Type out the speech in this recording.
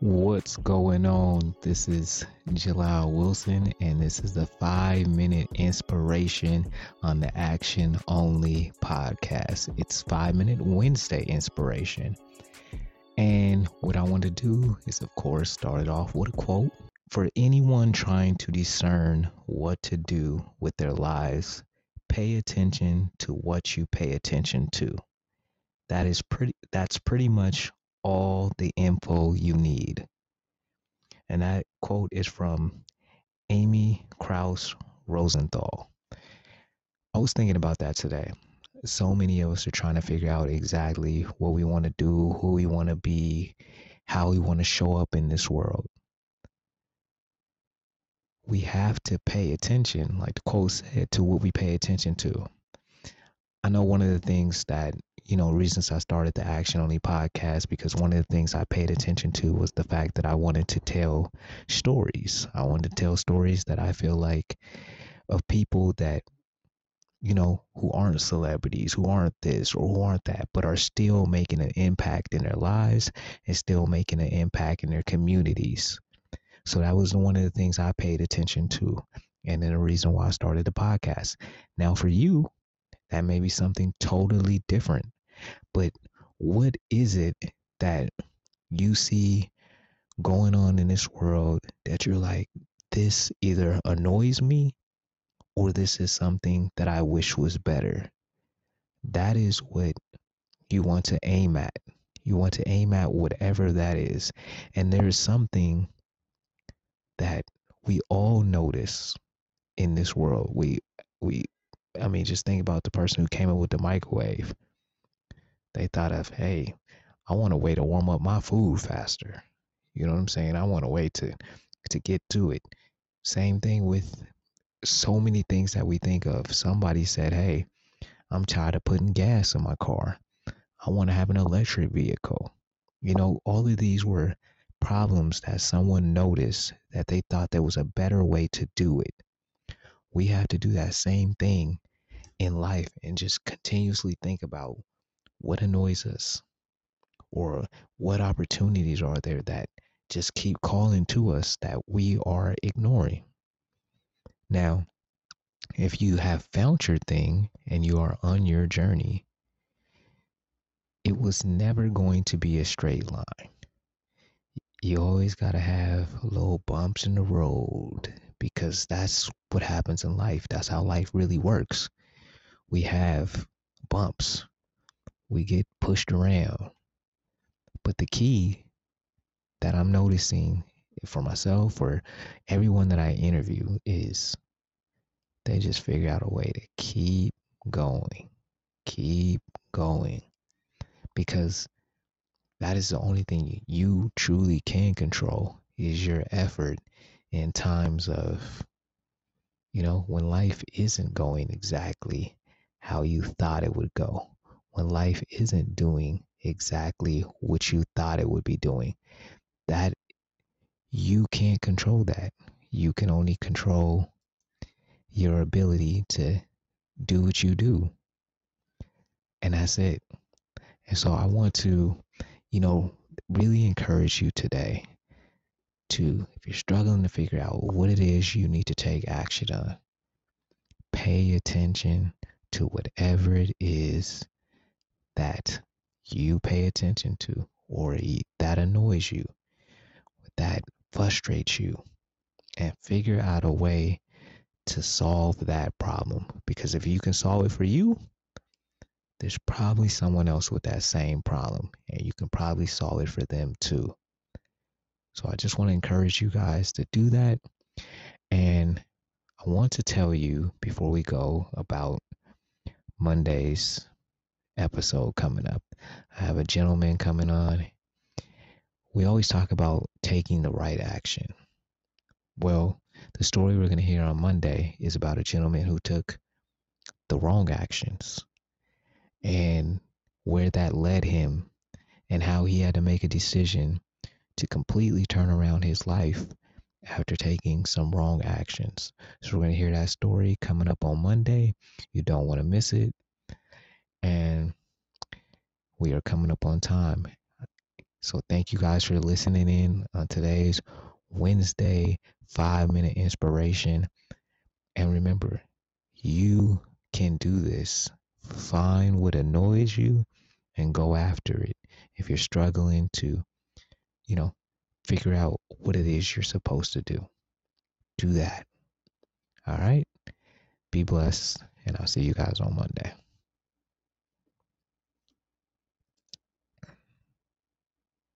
What's going on? This is Jalil Wilson, and this is the 5-minute inspiration on the Action Only Podcast. It's 5-minute Wednesday inspiration. And what I want to do is, of course, start it off with a quote. For anyone trying to discern what to do with their lives, pay attention to what you pay attention to. That's pretty much all the info you need. And that quote is from Amy Krause Rosenthal. I was thinking about that today. So many of us are trying to figure out exactly what we want to do, who we want to be, how we want to show up in this world. We have to pay attention, like the quote said, to what we pay attention to. I know one of the things that, reasons I started the Action Only Podcast, because one of the things I paid attention to was the fact that I wanted to tell stories. I wanted to tell stories that I feel like of people that, who aren't celebrities, who aren't this or who aren't that, but are still making an impact in their lives and still making an impact in their communities. So that was one of the things I paid attention to, and then the reason why I started the podcast. Now for you, that may be something totally different. But what is it that you see going on in this world that you're like, this either annoys me or this is something that I wish was better? That is what you want to aim at. You want to aim at whatever that is. And there is something that we all notice in this world. Just think about the person who came up with the microwave. They thought of, hey, I want a way to warm up my food faster. You know what I'm saying? I want a way to get to it. Same thing with so many things that we think of. Somebody said, hey, I'm tired of putting gas in my car. I want to have an electric vehicle. All of these were problems that someone noticed that they thought there was a better way to do it. We have to do that same thing in life and just continuously think about what annoys us or what opportunities are there that just keep calling to us that we are ignoring. Now, if you have found your thing and you are on your journey, it was never going to be a straight line. You always got to have little bumps in the road, because that's what happens in life. That's how life really works. We have bumps. We get pushed around. But the key that I'm noticing for myself or everyone that I interview is they just figure out a way to keep going. Because that is the only thing you truly can control is your effort in times of, when life isn't going exactly how you thought it would go, when life isn't doing exactly what you thought it would be doing, that you can't control that. You can only control your ability to do what you do. And that's it. And so I want to, really encourage you today to, if you're struggling to figure out what it is you need to take action on, pay attention to whatever it is that you pay attention to or that annoys you, that frustrates you, and figure out a way to solve that problem. Because if you can solve it for you, there's probably someone else with that same problem, and you can probably solve it for them too. So I just want to encourage you guys to do that. And I want to tell you before we go about Monday's episode coming up. I have a gentleman coming on. We always talk about taking the right action. Well, the story we're going to hear on Monday is about a gentleman who took the wrong actions and where that led him and how he had to make a decision to completely turn around his life after taking some wrong actions. So we're going to hear that story coming up on Monday. You don't want to miss it. And we are coming up on time. So thank you guys for listening in on today's Wednesday 5-minute inspiration. And remember, you can do this. Find what annoys you and go after it. If you're struggling to, figure out what it is you're supposed to do, do that. All right. Be blessed. And I'll see you guys on Monday.